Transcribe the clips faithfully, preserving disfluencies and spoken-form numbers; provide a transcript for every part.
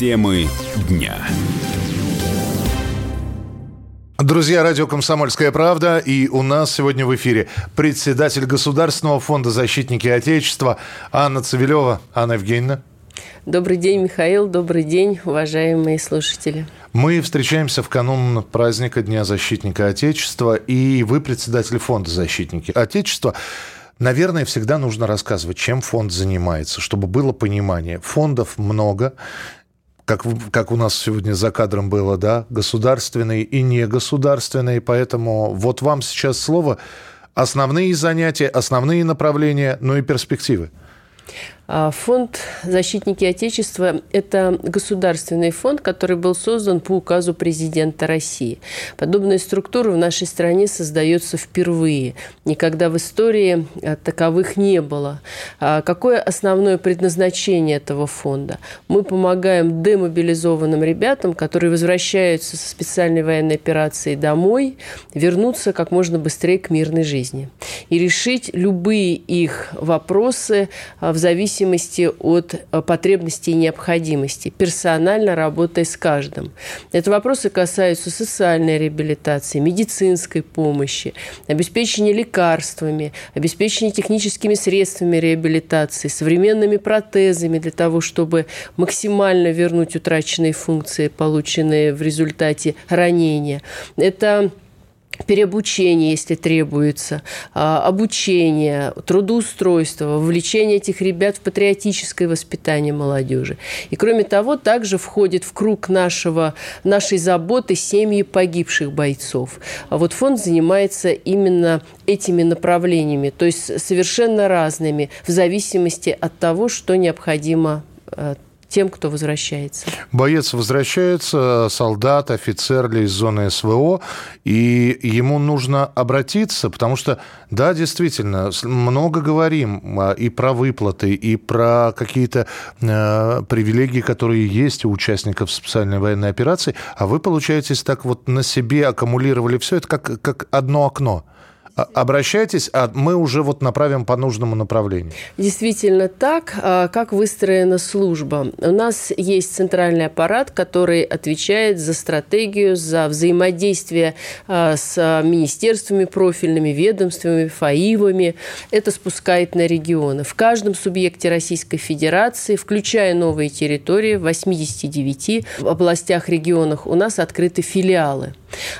Темы дня. Друзья, радио «Комсомольская правда», и у нас сегодня в эфире председатель Государственного фонда «Защитники Отечества» Анна Цивилева. Анна Евгеньевна. Добрый день, Михаил. Добрый день, уважаемые слушатели. Мы встречаемся в канун праздника Дня защитника Отечества, и вы председатель фонда «Защитники Отечества». Наверное, всегда нужно рассказывать, чем фонд занимается, чтобы было понимание. Фондов много, как, как у нас сегодня за кадром было, да, государственные и негосударственные, поэтому вот вам сейчас слово. Основные занятия, основные направления, ну и перспективы. Фонд «Защитники Отечества» – это государственный фонд, который был создан по указу президента России. Подобные структуры в нашей стране создаются впервые. Никогда в истории таковых не было. Какое основное предназначение этого фонда? Мы помогаем демобилизованным ребятам, которые возвращаются со специальной военной операции домой, вернуться как можно быстрее к мирной жизни и решить любые их вопросы в зависимости от потребностей и необходимости, персонально работая с каждым. Это вопросы касаются социальной реабилитации, медицинской помощи, обеспечения лекарствами, обеспечения техническими средствами реабилитации, современными протезами для того, чтобы максимально вернуть утраченные функции, полученные в результате ранения. Это переобучение, если требуется, обучение, трудоустройство, вовлечение этих ребят в патриотическое воспитание молодежи. И, кроме того, также входит в круг нашего, нашей заботы семьи погибших бойцов. А вот фонд занимается именно этими направлениями, то есть совершенно разными, в зависимости от того, что необходимо тем, кто возвращается. Боец возвращается, солдат, офицер ли из зоны эс вэ о, и ему нужно обратиться, потому что, да, действительно, много говорим и про выплаты, и про какие-то э, привилегии, которые есть у участников специальной военной операции, а вы, получается, так вот на себе аккумулировали все это как, как одно окно. Обращайтесь, а мы уже вот направим по нужному направлению. Действительно так, как выстроена служба. У нас есть центральный аппарат, который отвечает за стратегию, за взаимодействие с министерствами профильными, ведомствами, фаивами. Это спускает на регионы. В каждом субъекте Российской Федерации, включая новые территории, в восьмидесяти девяти областях, регионах у нас открыты филиалы.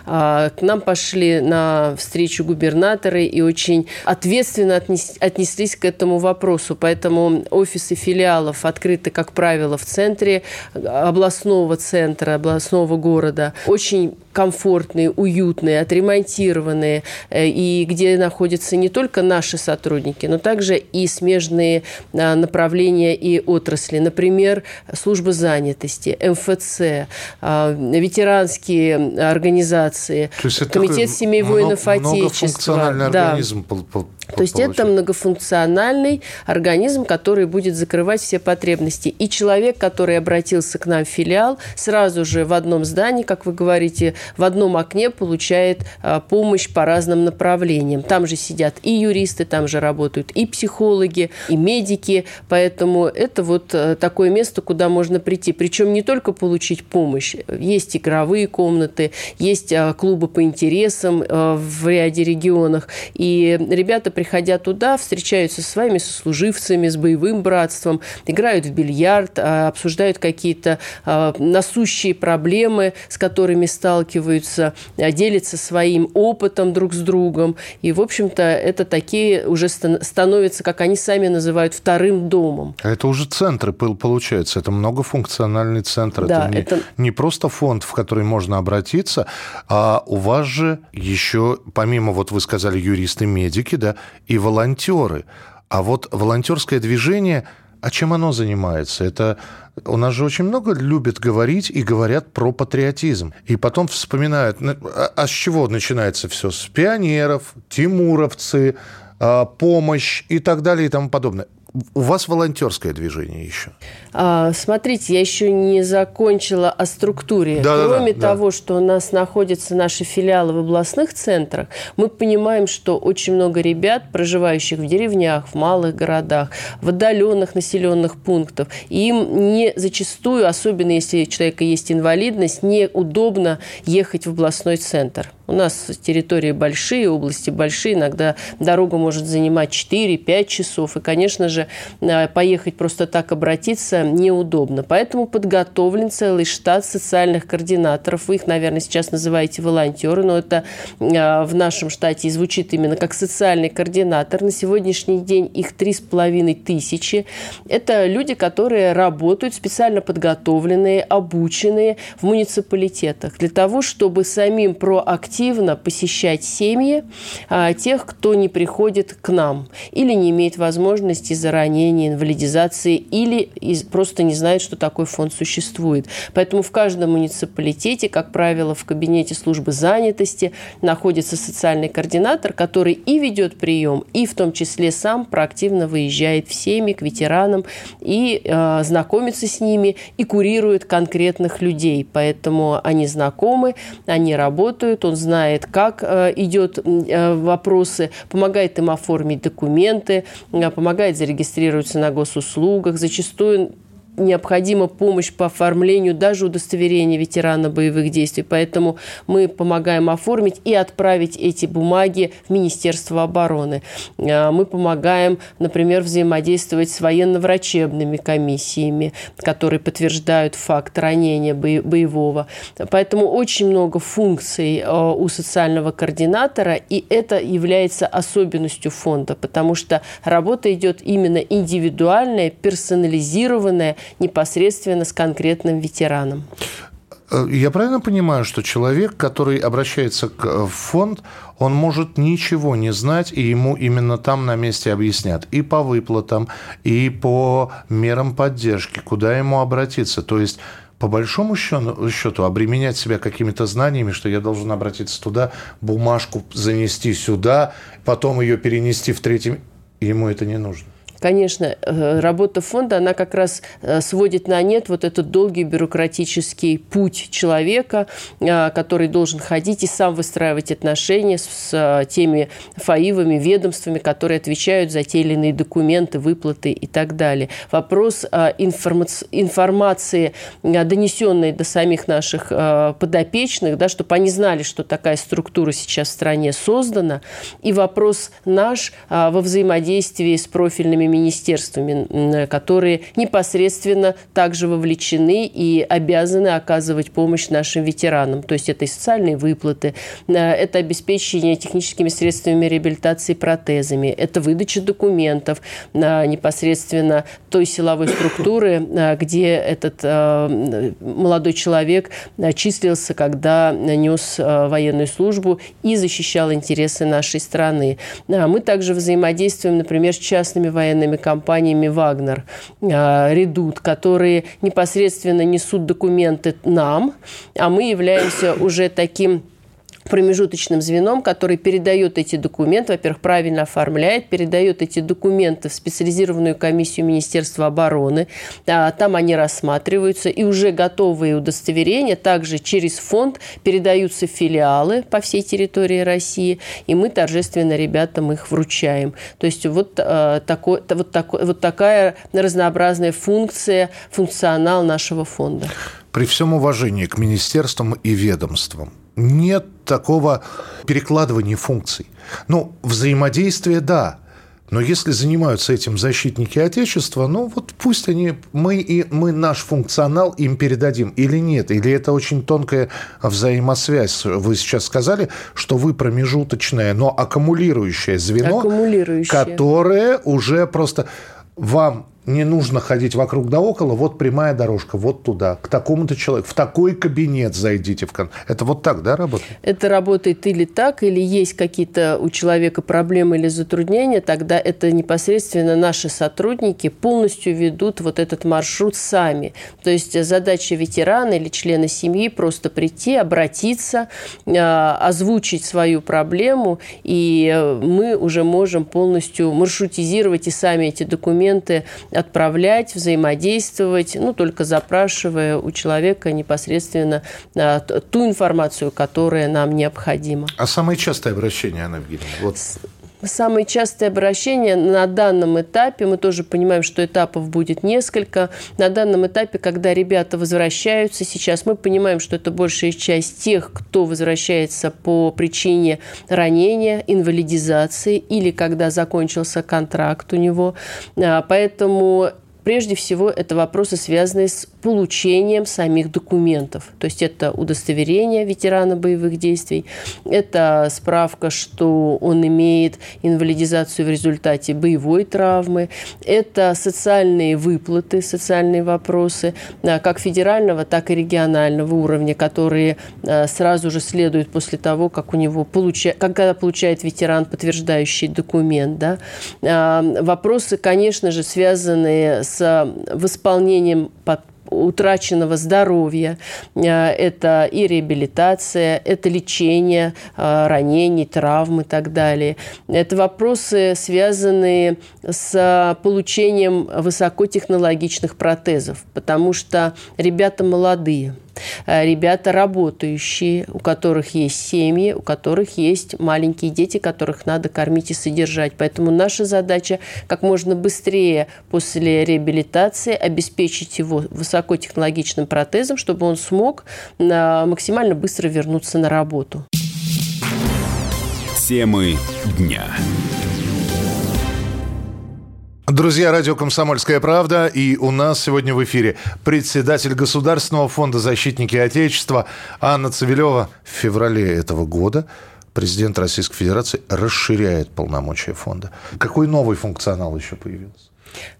К нам пошли на встречу губернаторы и очень ответственно отнеслись к этому вопросу. Поэтому офисы филиалов открыты, как правило, в центре областного центра, областного города. Очень комфортные, уютные, отремонтированные, и где находятся не только наши сотрудники, но также и смежные направления и отрасли. Например, служба занятости, эм эф цэ, ветеранские организации, комитет семей воинов Отечества. Многофункциональный организм, да. То есть это многофункциональный организм, который будет закрывать все потребности. И человек, который обратился к нам в филиал, сразу же в одном здании, как вы говорите, в одном окне получает помощь по разным направлениям. Там же сидят и юристы, там же работают и психологи, и медики. Поэтому это вот такое место, куда можно прийти. Причем не только получить помощь. Есть игровые комнаты, есть клубы по интересам в ряде регионах. И ребята, приходя туда, встречаются со своими сослуживцами, с боевым братством, играют в бильярд, обсуждают какие-то насущие проблемы, с которыми сталкиваются, делятся своим опытом друг с другом. И, в общем-то, это такие уже становятся, как они сами называют, вторым домом. А это уже центры, получается. Это многофункциональный центр. Да, это не, это не просто фонд, в который можно обратиться, а у вас же еще, помимо, вот вы сказали, юристы, медики, да, и волонтеры. А вот волонтерское движение, а чем оно занимается? Это у нас же очень много любят говорить и говорят про патриотизм. И потом вспоминают, а с чего начинается все? С пионеров, тимуровцы, помощь и так далее и тому подобное. У вас волонтерское движение еще. А, смотрите, я еще не закончила о структуре. Да, Кроме да, да, того, да. что у нас находятся наши филиалы в областных центрах, мы понимаем, что очень много ребят, проживающих в деревнях, в малых городах, в отдаленных населенных пунктах, им не зачастую, особенно если у человека есть инвалидность, неудобно ехать в областной центр. У нас территории большие, области большие, иногда дорога может занимать четыре-пять часов, и, конечно же, поехать просто так обратиться неудобно. Поэтому подготовлен целый штат социальных координаторов. Вы их, наверное, сейчас называете волонтеры, но это в нашем штате и звучит именно как социальный координатор. На сегодняшний день их три с половиной тысячи. Это люди, которые работают, специально подготовленные, обученные в муниципалитетах для того, чтобы самим проактивировать, активно посещать семьи а, тех, кто не приходит к нам или не имеет возможности из-за ранения, инвалидизации или из, просто не знает, что такой фонд существует. Поэтому в каждом муниципалитете, как правило, в кабинете службы занятости находится социальный координатор, который и ведет прием, и в том числе сам проактивно выезжает в семьи к ветеранам и а, знакомится с ними и курирует конкретных людей. Поэтому они знакомы, они работают, он знает, знает, как идет вопросы, помогает им оформить документы, помогает зарегистрироваться на госуслугах. Зачастую необходима помощь по оформлению даже удостоверения ветерана боевых действий. Поэтому мы помогаем оформить и отправить эти бумаги в Министерство обороны. Мы помогаем, например, взаимодействовать с военно-врачебными комиссиями, которые подтверждают факт ранения боевого. Поэтому очень много функций у социального координатора, и это является особенностью фонда, потому что работа идет именно индивидуальная, персонализированная, непосредственно с конкретным ветераном. Я правильно понимаю, что человек, который обращается к фонду, он может ничего не знать, и ему именно там на месте объяснят и по выплатам, и по мерам поддержки, куда ему обратиться. То есть, по большому счету, обременять себя какими-то знаниями, что я должен обратиться туда, бумажку занести сюда, потом ее перенести в третий... Ему это не нужно. Конечно, работа фонда, она как раз сводит на нет вот этот долгий бюрократический путь человека, который должен ходить и сам выстраивать отношения с теми фаивами, ведомствами, которые отвечают за те или иные документы, выплаты и так далее. Вопрос информации, донесенной до самих наших подопечных, да, чтобы они знали, что такая структура сейчас в стране создана, и вопрос наш во взаимодействии с профильными министерствами, которые непосредственно также вовлечены и обязаны оказывать помощь нашим ветеранам. То есть это и социальные выплаты, это обеспечение техническими средствами реабилитации протезами, это выдача документов непосредственно той силовой структуры, где этот молодой человек числился, когда нес военную службу и защищал интересы нашей страны. Мы также взаимодействуем, например, с частными военными компаниями «Вагнер», «Редут», которые непосредственно несут документы нам, а мы являемся уже таким промежуточным звеном, который передает эти документы, во-первых, правильно оформляет, передает эти документы в специализированную комиссию Министерства обороны. Там они рассматриваются, и уже готовые удостоверения также через фонд передаются в филиалы по всей территории России, и мы торжественно ребятам их вручаем. То есть вот, э, такой, вот, такой, вот такая разнообразная функция, функционал нашего фонда. При всем уважении к министерствам и ведомствам, нет такого перекладывания функций. Ну, взаимодействие – да. Но если занимаются этим защитники Отечества, ну вот пусть они, мы, и, мы наш функционал им передадим или нет. Или это очень тонкая взаимосвязь. Вы сейчас сказали, что вы промежуточное, но аккумулирующее звено, аккумулирующее, которое уже просто вам не нужно ходить вокруг да около, вот прямая дорожка, вот туда, к такому-то человеку, в такой кабинет зайдите. В кон... Это вот так, да, работает? Это работает или так, или есть какие-то у человека проблемы или затруднения, тогда это непосредственно наши сотрудники полностью ведут вот этот маршрут сами. То есть задача ветерана или члена семьи просто прийти, обратиться, озвучить свою проблему, и мы уже можем полностью маршрутизировать и сами эти документы отправлять, взаимодействовать, ну, только запрашивая у человека непосредственно а, ту информацию, которая нам необходима. А самое частое обращение, Анна Евгеньевна? Вот. Самые частые обращения на данном этапе, мы тоже понимаем, что этапов будет несколько, на данном этапе, когда ребята возвращаются сейчас, мы понимаем, что это большая часть тех, кто возвращается по причине ранения, инвалидизации или когда закончился контракт у него, поэтому... Прежде всего, это вопросы, связанные с получением самих документов. То есть это удостоверение ветерана боевых действий, это справка, что он имеет инвалидизацию в результате боевой травмы, это социальные выплаты, социальные вопросы, как федерального, так и регионального уровня, которые сразу же следуют после того, как у него получа... когда получает ветеран подтверждающий документ. Да? Вопросы, конечно же, связанные с с восполнением утраченного здоровья, это и реабилитация, это лечение ранений, травм и так далее. Это вопросы, связанные с получением высокотехнологичных протезов, потому что ребята молодые. Ребята работающие, у которых есть семьи, у которых есть маленькие дети, которых надо кормить и содержать. Поэтому наша задача как можно быстрее после реабилитации обеспечить его высокотехнологичным протезом, чтобы он смог максимально быстро вернуться на работу. Темы дня. Друзья, радио «Комсомольская правда», и у нас сегодня в эфире председатель Государственного фонда «Защитники Отечества» Анна Цивилева. В феврале этого года президент Российской Федерации расширяет полномочия фонда. Какой новый функционал еще появился?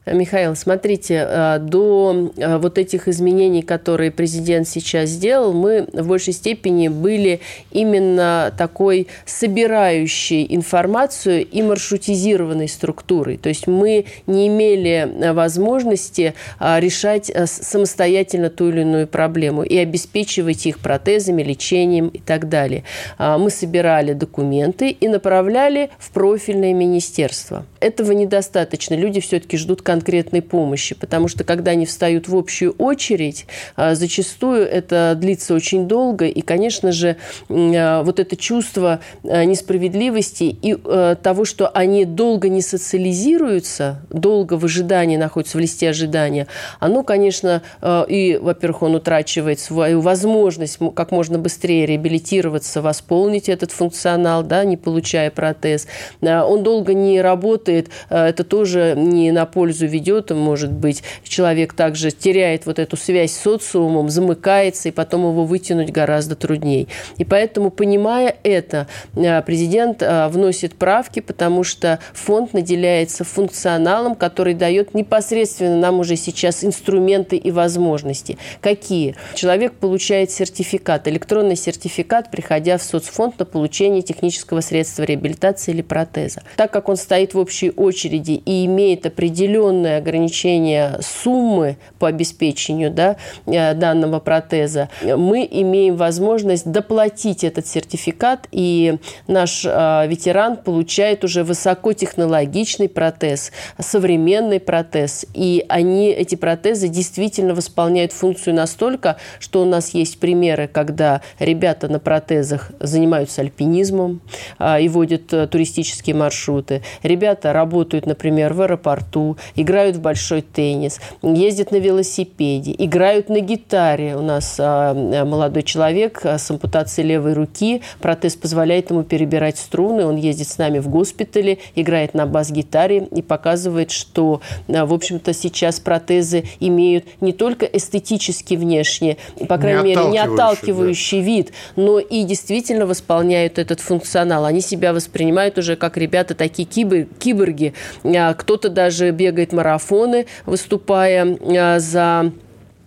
Михаил, смотрите, до вот этих изменений, которые президент сейчас сделал, мы в большей степени были именно такой собирающей информацию и маршрутизированной структурой. То есть мы не имели возможности решать самостоятельно ту или иную проблему и обеспечивать их протезами, лечением и так далее. Мы собирали документы и направляли в профильное министерство. Этого недостаточно. Люди все-таки ждут конкретной помощи, потому что, когда они встают в общую очередь, зачастую это длится очень долго, и, конечно же, вот это чувство несправедливости и того, что они долго не социализируются, долго в ожидании находятся, в листе ожидания, оно, конечно, и, во-первых, он утрачивает свою возможность как можно быстрее реабилитироваться, восполнить этот функционал, да, не получая протез. Он долго не работает, это тоже не на пользу ведет, может быть, человек также теряет вот эту связь с социумом, замыкается, и потом его вытянуть гораздо труднее. И поэтому, понимая это, президент вносит правки, потому что фонд наделяется функционалом, который дает непосредственно нам уже сейчас инструменты и возможности. Какие? Человек получает сертификат, электронный сертификат, приходя в соцфонд на получение технического средства реабилитации или протеза. Так как он стоит в общей очереди и имеет определенное ограничение суммы по обеспечению, да, данного протеза, мы имеем возможность доплатить этот сертификат, и наш э, ветеран получает уже высокотехнологичный протез, современный протез. И они, эти протезы действительно восполняют функцию настолько, что у нас есть примеры, когда ребята на протезах занимаются альпинизмом э, и водят э, туристические маршруты. Ребята работают, например, в аэропорту, играют в большой теннис, ездят на велосипеде, играют на гитаре. У нас молодой человек с ампутацией левой руки, протез позволяет ему перебирать струны, он ездит с нами в госпитале, играет на бас-гитаре и показывает, что, в общем-то, сейчас протезы имеют не только эстетически внешне, по крайней мере, не отталкивающий вид, но и действительно восполняют этот функционал. Они себя воспринимают уже как ребята такие кибер- киборги, кто-то даже бегает марафоны, выступая за...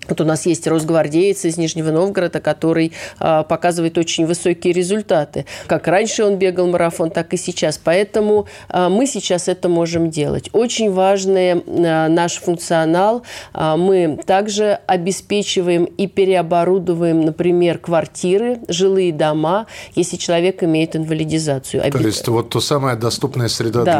Вот у нас есть росгвардеец из Нижнего Новгорода, который а, показывает очень высокие результаты. Как раньше он бегал марафон, так и сейчас. Поэтому а, мы сейчас это можем делать. Очень важный а, наш функционал. А, мы также обеспечиваем и переоборудовываем, например, квартиры, жилые дома, если человек имеет инвалидизацию. То Обе... есть вот то самая доступная среда да.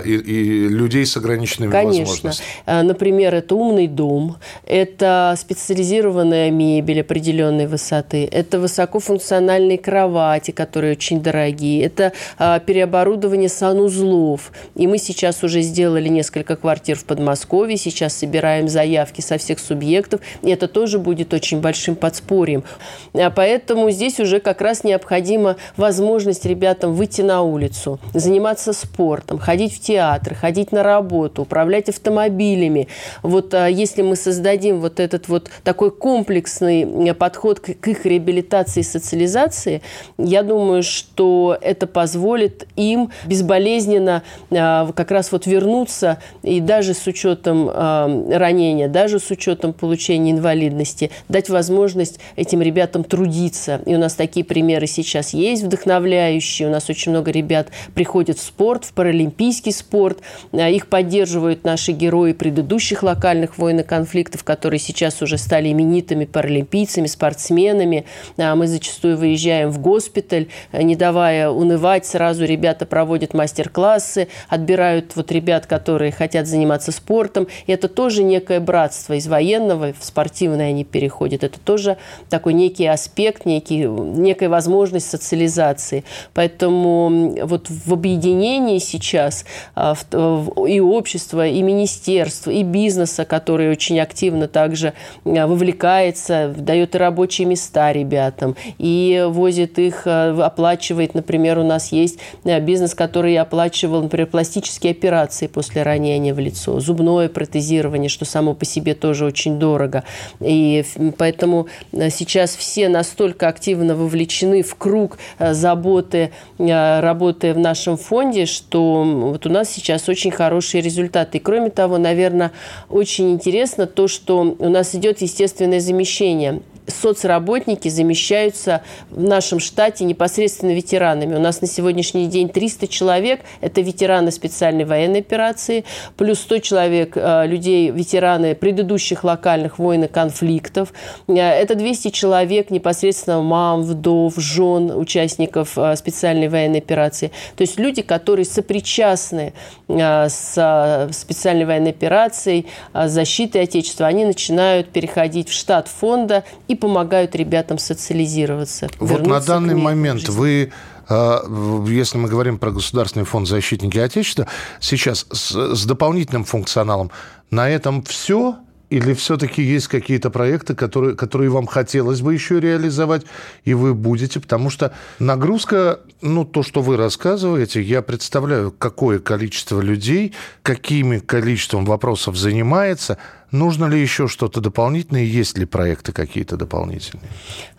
для и, и людей с ограниченными Конечно. возможностями. А, например, это умный дом, это специализированная мебель определенной высоты, это высокофункциональные кровати, которые очень дорогие, это а, переоборудование санузлов. И мы сейчас уже сделали несколько квартир в Подмосковье, сейчас собираем заявки со всех субъектов, и это тоже будет очень большим подспорьем. А поэтому здесь уже как раз необходима возможность ребятам выйти на улицу, заниматься спортом, ходить в театр, ходить на работу, управлять автомобилями. Вот а, если мы создадим вот этот вот такой комплексный подход к их реабилитации и социализации, я думаю, что это позволит им безболезненно как раз вот вернуться, и даже с учетом ранения, даже с учетом получения инвалидности, дать возможность этим ребятам трудиться. И у нас такие примеры сейчас есть вдохновляющие. У нас очень много ребят приходят в спорт, в паралимпийский спорт. Их поддерживают наши герои предыдущих локальных войн и конфликтов, которые сейчас Сейчас уже стали именитыми паралимпийцами, спортсменами. Мы зачастую выезжаем в госпиталь, не давая унывать. Сразу ребята проводят мастер-классы, отбирают вот ребят, которые хотят заниматься спортом. И это тоже некое братство. Из военного в спортивное они переходят. Это тоже такой некий аспект, некий, некая возможность социализации. Поэтому вот в объединении сейчас и общества, и министерства, и бизнеса, которые очень активно также вовлекается, дает и рабочие места ребятам, и возит их, оплачивает. Например, у нас есть бизнес, который оплачивал, например, пластические операции после ранения в лицо, зубное протезирование, что само по себе тоже очень дорого. И поэтому сейчас все настолько активно вовлечены в круг заботы, работы в нашем фонде, что вот у нас сейчас очень хорошие результаты. И кроме того, наверное, очень интересно то, что у нас идет естественное замещение. Соцработники замещаются в нашем штате непосредственно ветеранами. У нас на сегодняшний день триста человек – это ветераны специальной военной операции, плюс сто человек – людей, ветераны предыдущих локальных войн и конфликтов. Это двести человек непосредственно мам, вдов, жен участников специальной военной операции. То есть люди, которые сопричастны с специальной военной операцией, с защитой Отечества, они начинают переходить в штат фонда и помогают ребятам социализироваться. Вот на данный момент вы, если мы говорим про Государственный фонд «Защитники Отечества», сейчас с, с дополнительным функционалом, на этом все? Или все-таки есть какие-то проекты, которые, которые вам хотелось бы еще реализовать, и вы будете? Потому что нагрузка, ну, то, что вы рассказываете, я представляю, какое количество людей, какими количеством вопросов занимается. Нужно ли еще что-то дополнительное? Есть ли проекты какие-то дополнительные?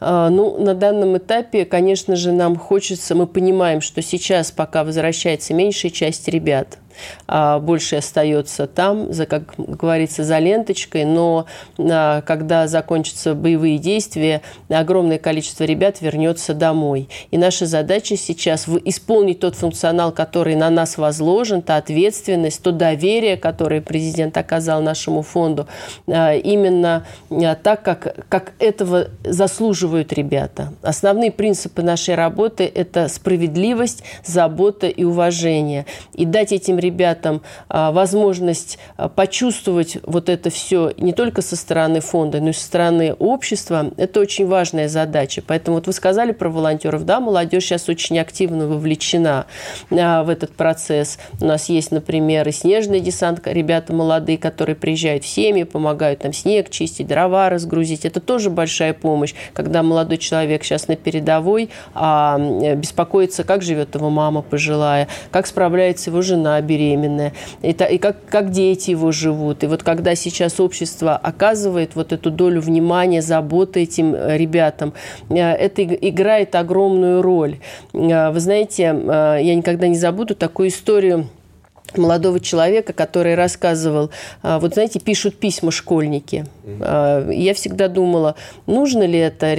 А, ну, на данном этапе, конечно же, нам хочется, мы понимаем, что сейчас пока возвращается меньшая часть ребят, а больше остается там, за, как говорится, за ленточкой. Но а, когда закончатся боевые действия, огромное количество ребят вернется домой. И наша задача сейчас исполнить тот функционал, который на нас возложен, та ответственность, то доверие, которое президент оказал нашему фонду, именно так, как, как этого заслуживают ребята. Основные принципы нашей работы – это справедливость, забота и уважение. И дать этим ребятам возможность почувствовать вот это все не только со стороны фонда, но и со стороны общества – это очень важная задача. Поэтому вот вы сказали про волонтеров. Да, молодежь сейчас очень активно вовлечена в этот процесс. У нас есть, например, и снежный десант, ребята молодые, которые приезжают в семьи, помогают нам снег чистить, дрова разгрузить. Это тоже большая помощь, когда молодой человек сейчас на передовой, а беспокоится, как живет его мама пожилая, как справляется его жена беременная, и, та, и как, как дети его живут. И вот когда сейчас общество оказывает вот эту долю внимания, заботы этим ребятам, это играет огромную роль. Вы знаете, я никогда не забуду такую историю молодого человека, который рассказывал, вот знаете, пишут письма школьники. Я всегда думала, нужно ли это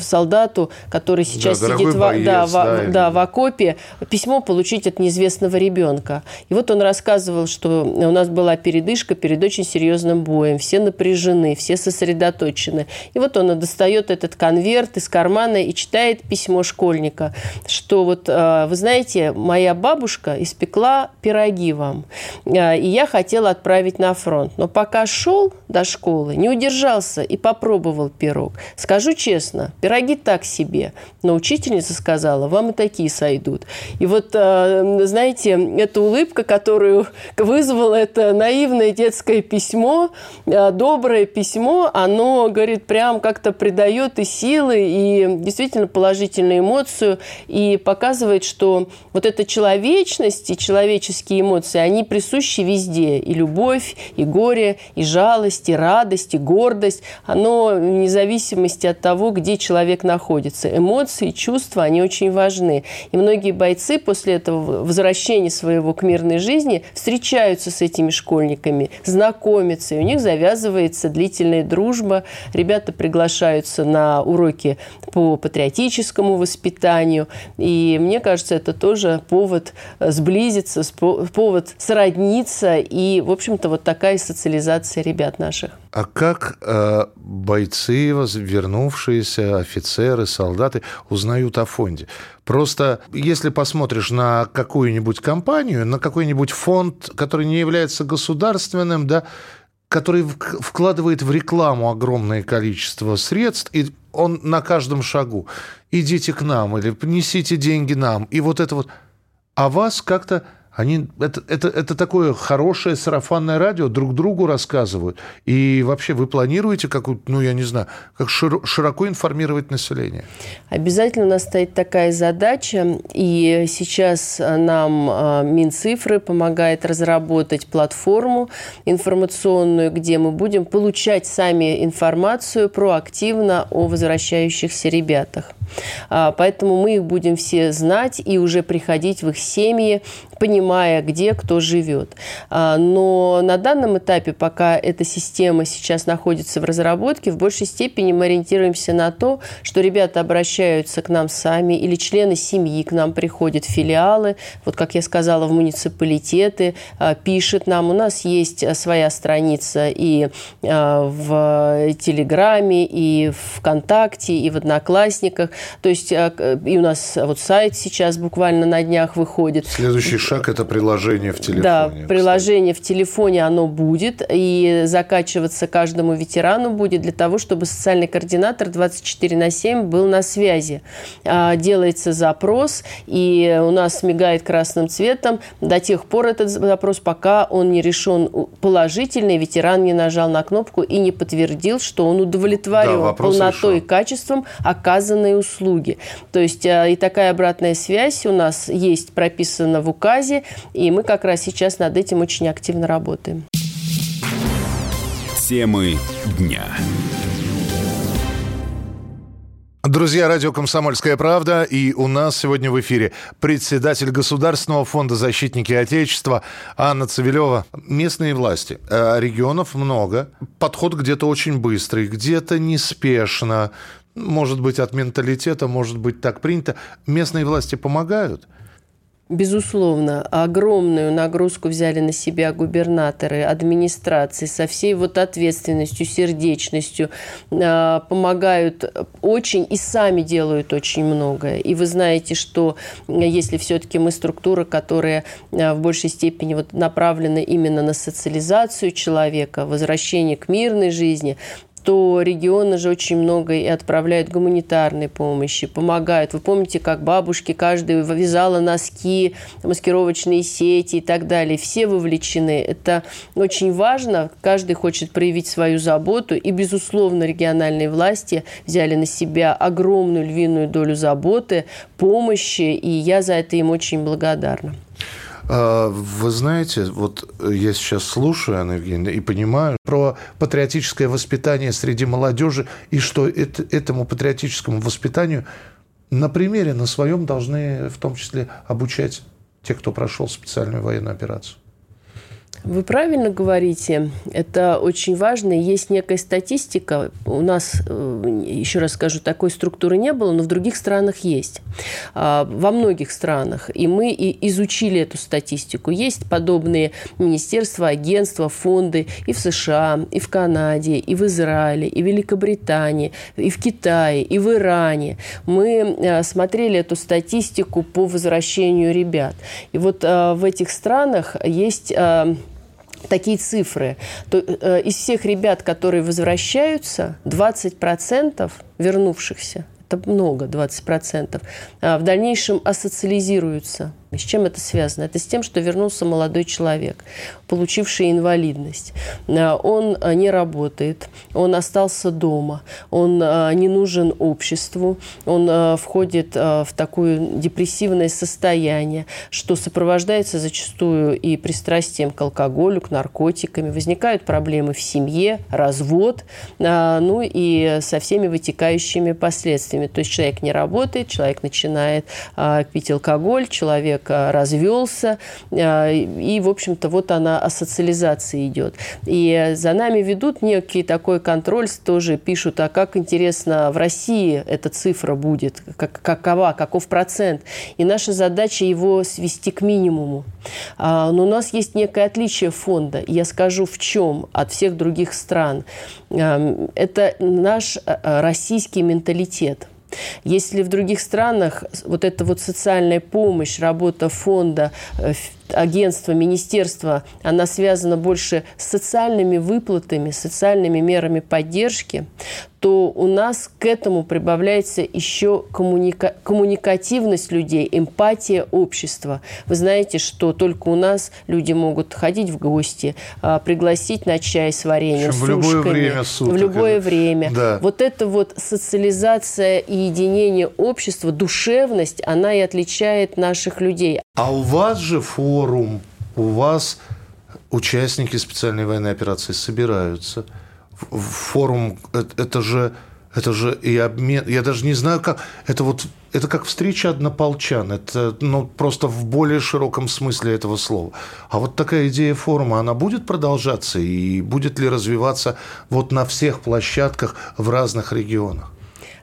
солдату, который сейчас да, сидит в, боец, да, да, да, в окопе, письмо получить от неизвестного ребенка. И вот он рассказывал, что у нас была передышка перед очень серьезным боем, все напряжены, все сосредоточены. И вот он достает этот конверт из кармана и читает письмо школьника, что вот, вы знаете, моя бабушка испекла пироги вам, и я хотела отправить на фронт. Но пока шел до школы, не удержался и попробовал пирог. Скажу честно, пироги так себе. Но учительница сказала, вам и такие сойдут. И вот, знаете, эта улыбка, которую вызвало это наивное детское письмо, доброе письмо, оно, говорит, прям как-то придает и силы, и действительно положительную эмоцию, и показывает, что вот эта человечность и человечность человеческие эмоции, они присущи везде. И любовь, и горе, и жалость, и радость, и гордость. Оно вне зависимости от того, где человек находится. Эмоции, чувства, они очень важны. И многие бойцы после этого возвращения своего к мирной жизни встречаются с этими школьниками, знакомятся, и у них завязывается длительная дружба. Ребята приглашаются на уроки по патриотическому воспитанию. И мне кажется, это тоже повод сблизиться, повод сродниться, и, в общем-то, вот такая социализация ребят наших. А как э, бойцы, вернувшиеся, офицеры, солдаты узнают о фонде? Просто если посмотришь на какую-нибудь компанию, на какой-нибудь фонд, который не является государственным, да, который вкладывает в рекламу огромное количество средств, и он на каждом шагу. Идите к нам, или несите деньги нам, и вот это вот. А вас как-то... Они, это, это, это такое хорошее сарафанное радио, друг другу рассказывают. И вообще вы планируете, как, ну, я не знаю, как широко информировать население? Обязательно у нас стоит такая задача. И сейчас нам Минцифры помогает разработать платформу информационную, где мы будем получать сами информацию проактивно о возвращающихся ребятах. Поэтому мы их будем все знать и уже приходить в их семьи, понимая, где кто живет. Но на данном этапе, пока эта система сейчас находится в разработке, в большей степени мы ориентируемся на то, что ребята обращаются к нам сами, или члены семьи к нам приходят, филиалы, вот как я сказала, в муниципалитеты, пишут нам. У нас есть своя страница и в Телеграме, и в ВКонтакте, и в Одноклассниках. То есть и у нас вот сайт сейчас буквально на днях выходит. Следующий шаг – это приложение в телефоне. Да, кстати. Приложение в телефоне, оно будет, и закачиваться каждому ветерану будет для того, чтобы социальный координатор двадцать четыре на семь был на связи. Делается запрос, и у нас мигает красным цветом до тех пор этот запрос, пока он не решен положительно, ветеран не нажал на кнопку и не подтвердил, что он удовлетворен да, полнотой и качеством оказанной услуги. То есть и такая обратная связь у нас есть, прописана в указе, и мы как раз сейчас над этим очень активно работаем. Темы дня. Друзья, радио «Комсомольская правда», и у нас сегодня в эфире председатель Государственного фонда «Защитники Отечества» Анна Цивилева. Местные власти. Регионов много. Подход где-то очень быстрый, где-то неспешно. Может быть, от менталитета, может быть, так принято. Местные власти помогают? Безусловно, огромную нагрузку взяли на себя губернаторы, администрации со всей вот ответственностью, сердечностью. Помогают очень и сами делают очень многое. И вы знаете, что если все-таки мы структура, которая в большей степени вот направлена именно на социализацию человека, возвращение к мирной жизни – то регионы же очень много и отправляют гуманитарной помощи, помогают. Вы помните, как бабушки, каждая вязала носки, маскировочные сети и так далее. Все вовлечены. Это очень важно. Каждый хочет проявить свою заботу. И, безусловно, региональные власти взяли на себя огромную львиную долю заботы, помощи. И я за это им очень благодарна. Вы знаете, вот я сейчас слушаю, Анна Евгеньевна, и понимаю про патриотическое воспитание среди молодежи, и что это, этому патриотическому воспитанию на примере, на своем должны в том числе обучать тех, кто прошел специальную военную операцию. Вы правильно говорите. Это очень важно. Есть некая статистика. У нас, еще раз скажу, такой структуры не было, но в других странах есть. Во многих странах. И мы и изучили эту статистику. Есть подобные министерства, агентства, фонды и в США, и в Канаде, и в Израиле, и в Великобритании, и в Китае, и в Иране. Мы смотрели эту статистику по возвращению ребят. И вот в этих странах есть... такие цифры. То, э, из всех ребят, которые возвращаются, двадцать процентов вернувшихся, это много, двадцать процентов, э, в дальнейшем асоциализируются. С чем это связано? Это с тем, что вернулся молодой человек, получивший инвалидность. Он не работает, он остался дома, он не нужен обществу, он входит в такое депрессивное состояние, что сопровождается зачастую и пристрастием к алкоголю, к наркотикам. Возникают проблемы в семье, развод, ну и со всеми вытекающими последствиями. То есть человек не работает, человек начинает пить алкоголь, человек развелся, и, в общем-то, вот она о социализации идет. И за нами ведут некий такой контроль, тоже пишут, а как интересно в России эта цифра будет, как, какова, каков процент. И наша задача его свести к минимуму. Но у нас есть некое отличие фонда, я скажу, в чем от всех других стран. Это наш российский менталитет. Если в других странах вот эта вот социальная помощь, работа фонда, агентства, министерства, она связана больше с социальными выплатами, социальными мерами поддержки, то у нас к этому прибавляется еще коммуника... коммуникативность людей, эмпатия общества. Вы знаете, что только у нас люди могут ходить в гости, пригласить на чай с вареньем, в сушками. В любое время суток. В любое время. Да. Вот эта вот социализация и единение общества, душевность, она и отличает наших людей. А у вас же форум, у вас участники специальной военной операции собираются. Форум, это же, это же и обмен, я даже не знаю, как, это вот, это как встреча однополчан, это, ну, просто в более широком смысле этого слова. А вот такая идея форума, она будет продолжаться и будет ли развиваться вот на всех площадках в разных регионах?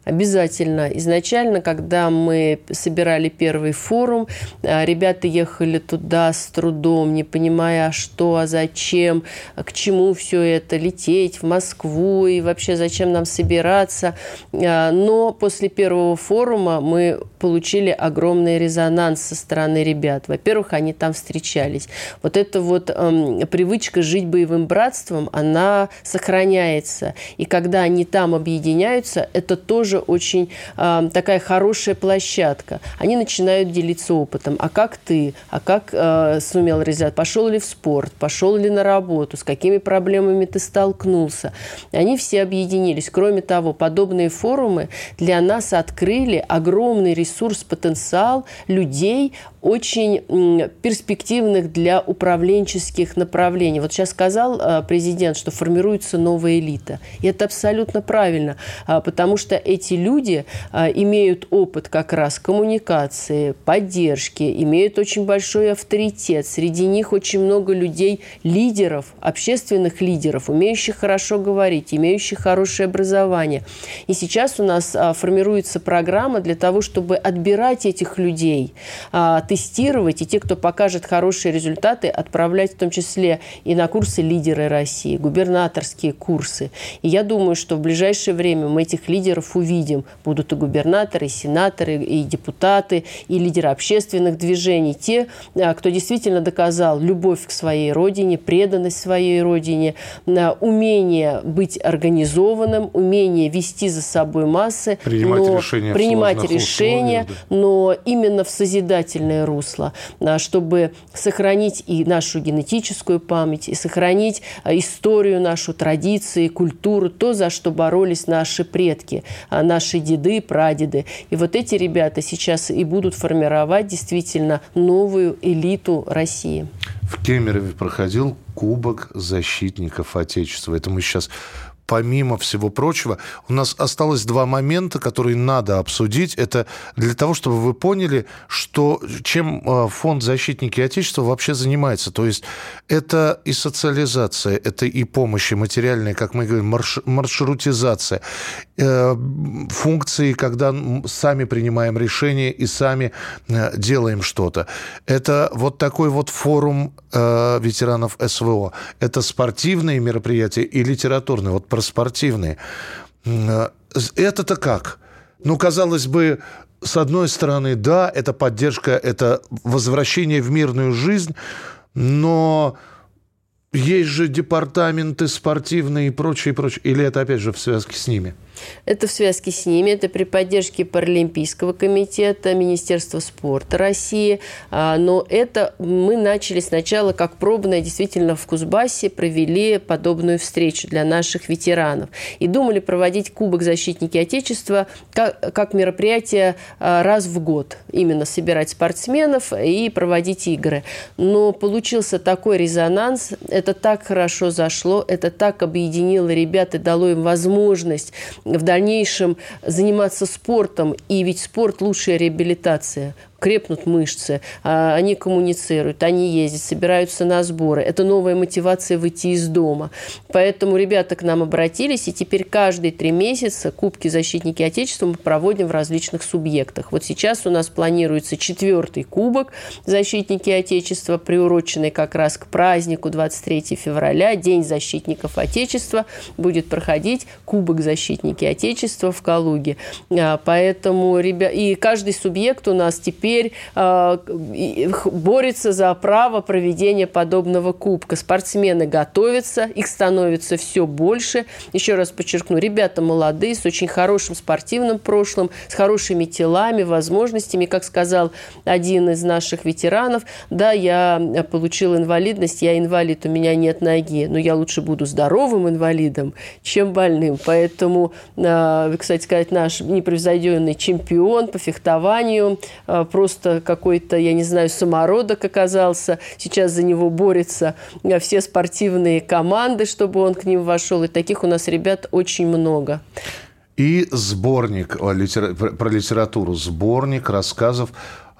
Обязательно. Изначально, когда мы собирали первый форум, ребята ехали туда с трудом, не понимая, а что, а зачем, к чему все это, лететь в Москву и вообще зачем нам собираться. Но после первого форума мы получили огромный резонанс со стороны ребят. Во-первых, они там встречались. Вот эта вот эм, привычка жить боевым братством, она сохраняется. И когда они там объединяются, это тоже очень э, такая хорошая площадка. Они начинают делиться опытом. А как ты? А как э, сумел реализовать? Пошел ли в спорт? Пошел ли на работу? С какими проблемами ты столкнулся? Они все объединились. Кроме того, подобные форумы для нас открыли огромный ресурс, потенциал людей, очень м, перспективных для управленческих направлений. Вот сейчас сказал э, президент, что формируется новая элита. И это абсолютно правильно, э, потому что эти люди а, имеют опыт как раз коммуникации, поддержки, имеют очень большой авторитет. Среди них очень много людей, лидеров, общественных лидеров, умеющих хорошо говорить, имеющих хорошее образование. И сейчас у нас а, формируется программа для того, чтобы отбирать этих людей, а, тестировать, и те, кто покажет хорошие результаты, отправлять в том числе и на курсы «Лидеры России», губернаторские курсы. И я думаю, что в ближайшее время мы этих лидеров увидим. Будут и губернаторы, и сенаторы, и депутаты, и лидеры общественных движений. Те, кто действительно доказал любовь к своей родине, преданность своей родине, умение быть организованным, умение вести за собой массы, принимать но, решения, принимать решения но именно в созидательное русло, чтобы сохранить и нашу генетическую память, и сохранить историю нашу, традиции, культуру, то, за что боролись наши предки, наши деды, прадеды. И вот эти ребята сейчас и будут формировать действительно новую элиту России. В Кемерове проходил Кубок защитников Отечества. Это мы сейчас помимо всего прочего, у нас осталось два момента, которые надо обсудить. Это для того, чтобы вы поняли, что, чем фонд «Защитники Отечества» вообще занимается. То есть это и социализация, это и помощь, и материальная, как мы говорим, марш, маршрутизация. Функции, когда сами принимаем решения и сами делаем что-то. Это вот такой вот форум ветеранов эс вэ о. Это спортивные мероприятия и литературные. Вот про спортивные. Это-то как? Ну, казалось бы, с одной стороны, да, это поддержка, это возвращение в мирную жизнь, но есть же департаменты спортивные и прочее, и прочее. Или это, опять же, в связке с ними? Это в связке с ними. Это при поддержке Паралимпийского комитета, Министерства спорта России. Но это мы начали сначала как пробное. Действительно, в Кузбассе провели подобную встречу для наших ветеранов. И думали проводить Кубок «Защитники Отечества» как, как мероприятие раз в год. Именно собирать спортсменов и проводить игры. Но получился такой резонанс. Это так хорошо зашло, это так объединило ребят и дало им возможность в дальнейшем заниматься спортом. И ведь спорт – лучшая реабилитация. Крепнут мышцы, они коммуницируют, они ездят, собираются на сборы. Это новая мотивация выйти из дома. Поэтому ребята к нам обратились, и теперь каждые три месяца Кубки «Защитники Отечества» мы проводим в различных субъектах. Вот сейчас у нас планируется четвертый Кубок «Защитники Отечества», приуроченный как раз к празднику двадцать третьего февраля, День защитников Отечества, будет проходить Кубок «Защитники Отечества» в Калуге. Поэтому ребят... И каждый субъект у нас теперь теперь борется за право проведения подобного кубка. Спортсмены готовятся, их становится все больше. Еще раз подчеркну, ребята молодые, с очень хорошим спортивным прошлым, с хорошими телами, возможностями. Как сказал один из наших ветеранов, да, я получил инвалидность, я инвалид, у меня нет ноги, но я лучше буду здоровым инвалидом, чем больным. Поэтому, кстати сказать, наш непревзойденный чемпион по фехтованию, просто какой-то, я не знаю, самородок оказался. Сейчас за него борются все спортивные команды, чтобы он к ним вошел. И таких у нас ребят очень много. И сборник литера... про литературу. Сборник рассказов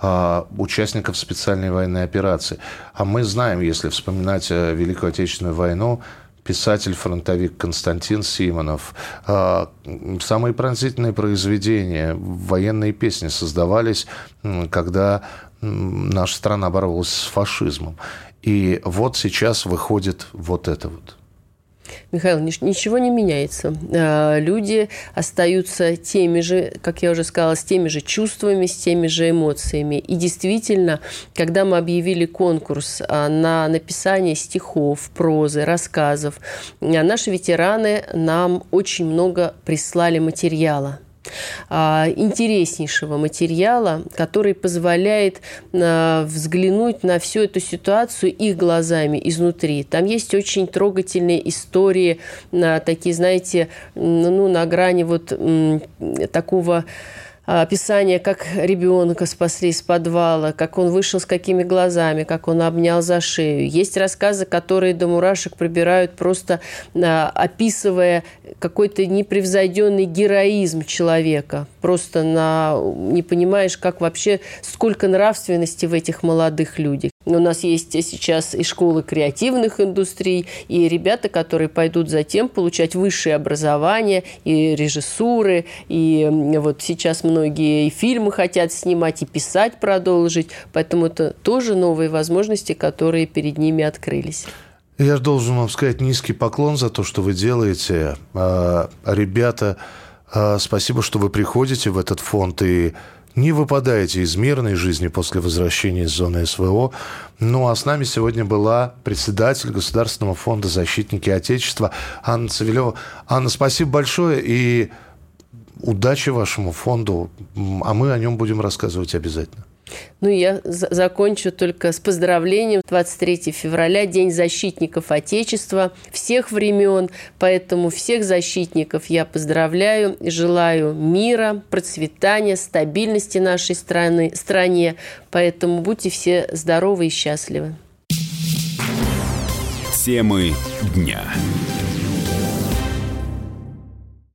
участников специальной военной операции. А мы знаем, если вспоминать Великую Отечественную войну, писатель-фронтовик Константин Симонов. Самые пронзительные произведения, военные песни создавались, когда наша страна боролась с фашизмом. И вот сейчас выходит вот это вот. Михаил, ничего не меняется. Люди остаются теми же, как я уже сказала, с теми же чувствами, с теми же эмоциями. И действительно, когда мы объявили конкурс на написание стихов, прозы, рассказов, наши ветераны нам очень много прислали материала. Интереснейшего материала, который позволяет взглянуть на всю эту ситуацию их глазами изнутри. Там есть очень трогательные истории, такие, знаете, ну, на грани вот такого... описание, как ребенка спасли из подвала, как он вышел с какими глазами, как он обнял за шею. Есть рассказы, которые до мурашек пробирают, просто описывая какой-то непревзойденный героизм человека. Просто на... не понимаешь, как вообще, сколько нравственности в этих молодых людях. У нас есть сейчас и школы креативных индустрий, и ребята, которые пойдут затем получать высшее образование, и режиссуры, и вот сейчас многие и фильмы хотят снимать, и писать продолжить. Поэтому это тоже новые возможности, которые перед ними открылись. Я же должен вам сказать низкий поклон за то, что вы делаете. Ребята, спасибо, что вы приходите в этот фонд и не выпадаете из мирной жизни после возвращения из зоны эс вэ о. Ну, а с нами сегодня была председатель Государственного фонда «Защитники Отечества» Анна Цивилева. Анна, спасибо большое и удачи вашему фонду. А мы о нем будем рассказывать обязательно. Ну, я за- закончу только с поздравлением. двадцать третьего февраля, День защитников Отечества всех времен. Поэтому всех защитников я поздравляю и желаю мира, процветания, стабильности нашей страны, стране. Поэтому будьте все здоровы и счастливы. Темы дня.